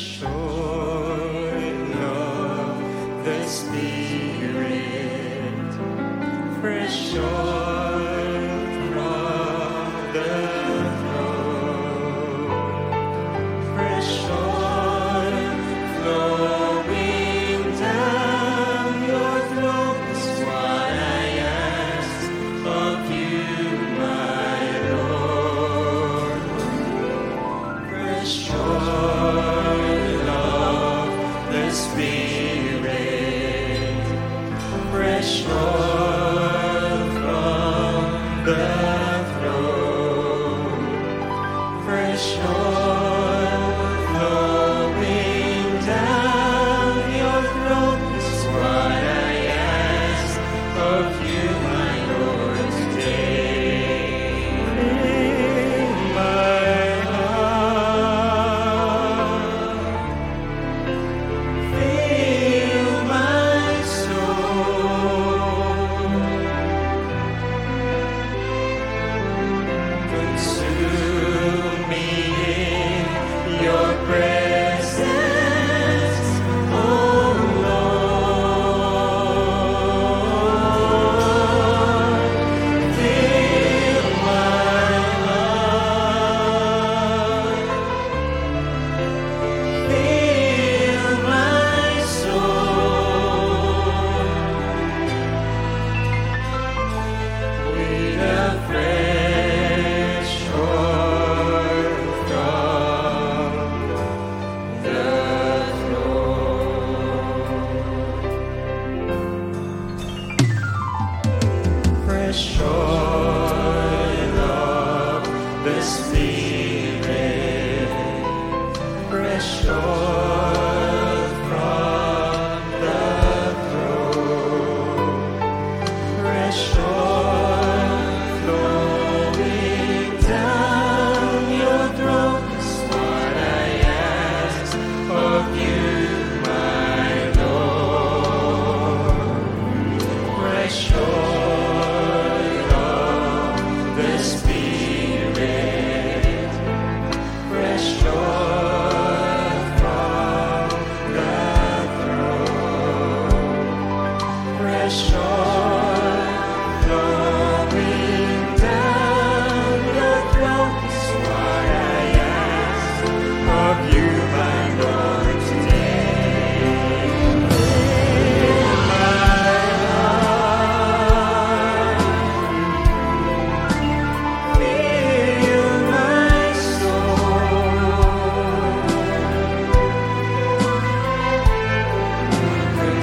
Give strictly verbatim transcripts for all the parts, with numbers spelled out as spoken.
fresh oil of the Spirit, fresh oil from the throne, fresh oil flowing down your throat is what I ask of you, my Lord. Fresh oil. Spirit, fresh oil from the throne, fresh oil flowing down your throat is what I ask of you, my Lord, today. In my heart, fresh oil of the Spirit, fresh oil from the throne, fresh oil flowing down your throat is what I ask of you, my Lord. Fresh oil. Fresh oil flowing down your throat is what I ask of you, my Lord, today. In my heart, fill my soul. Consume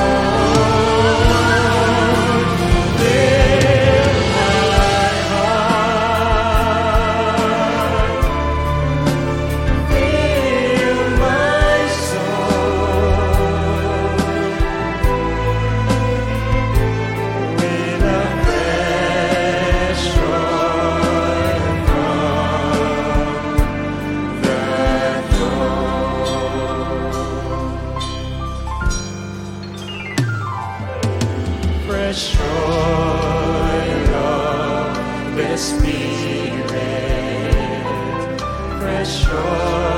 fresh oil of the Spirit, fresh oil.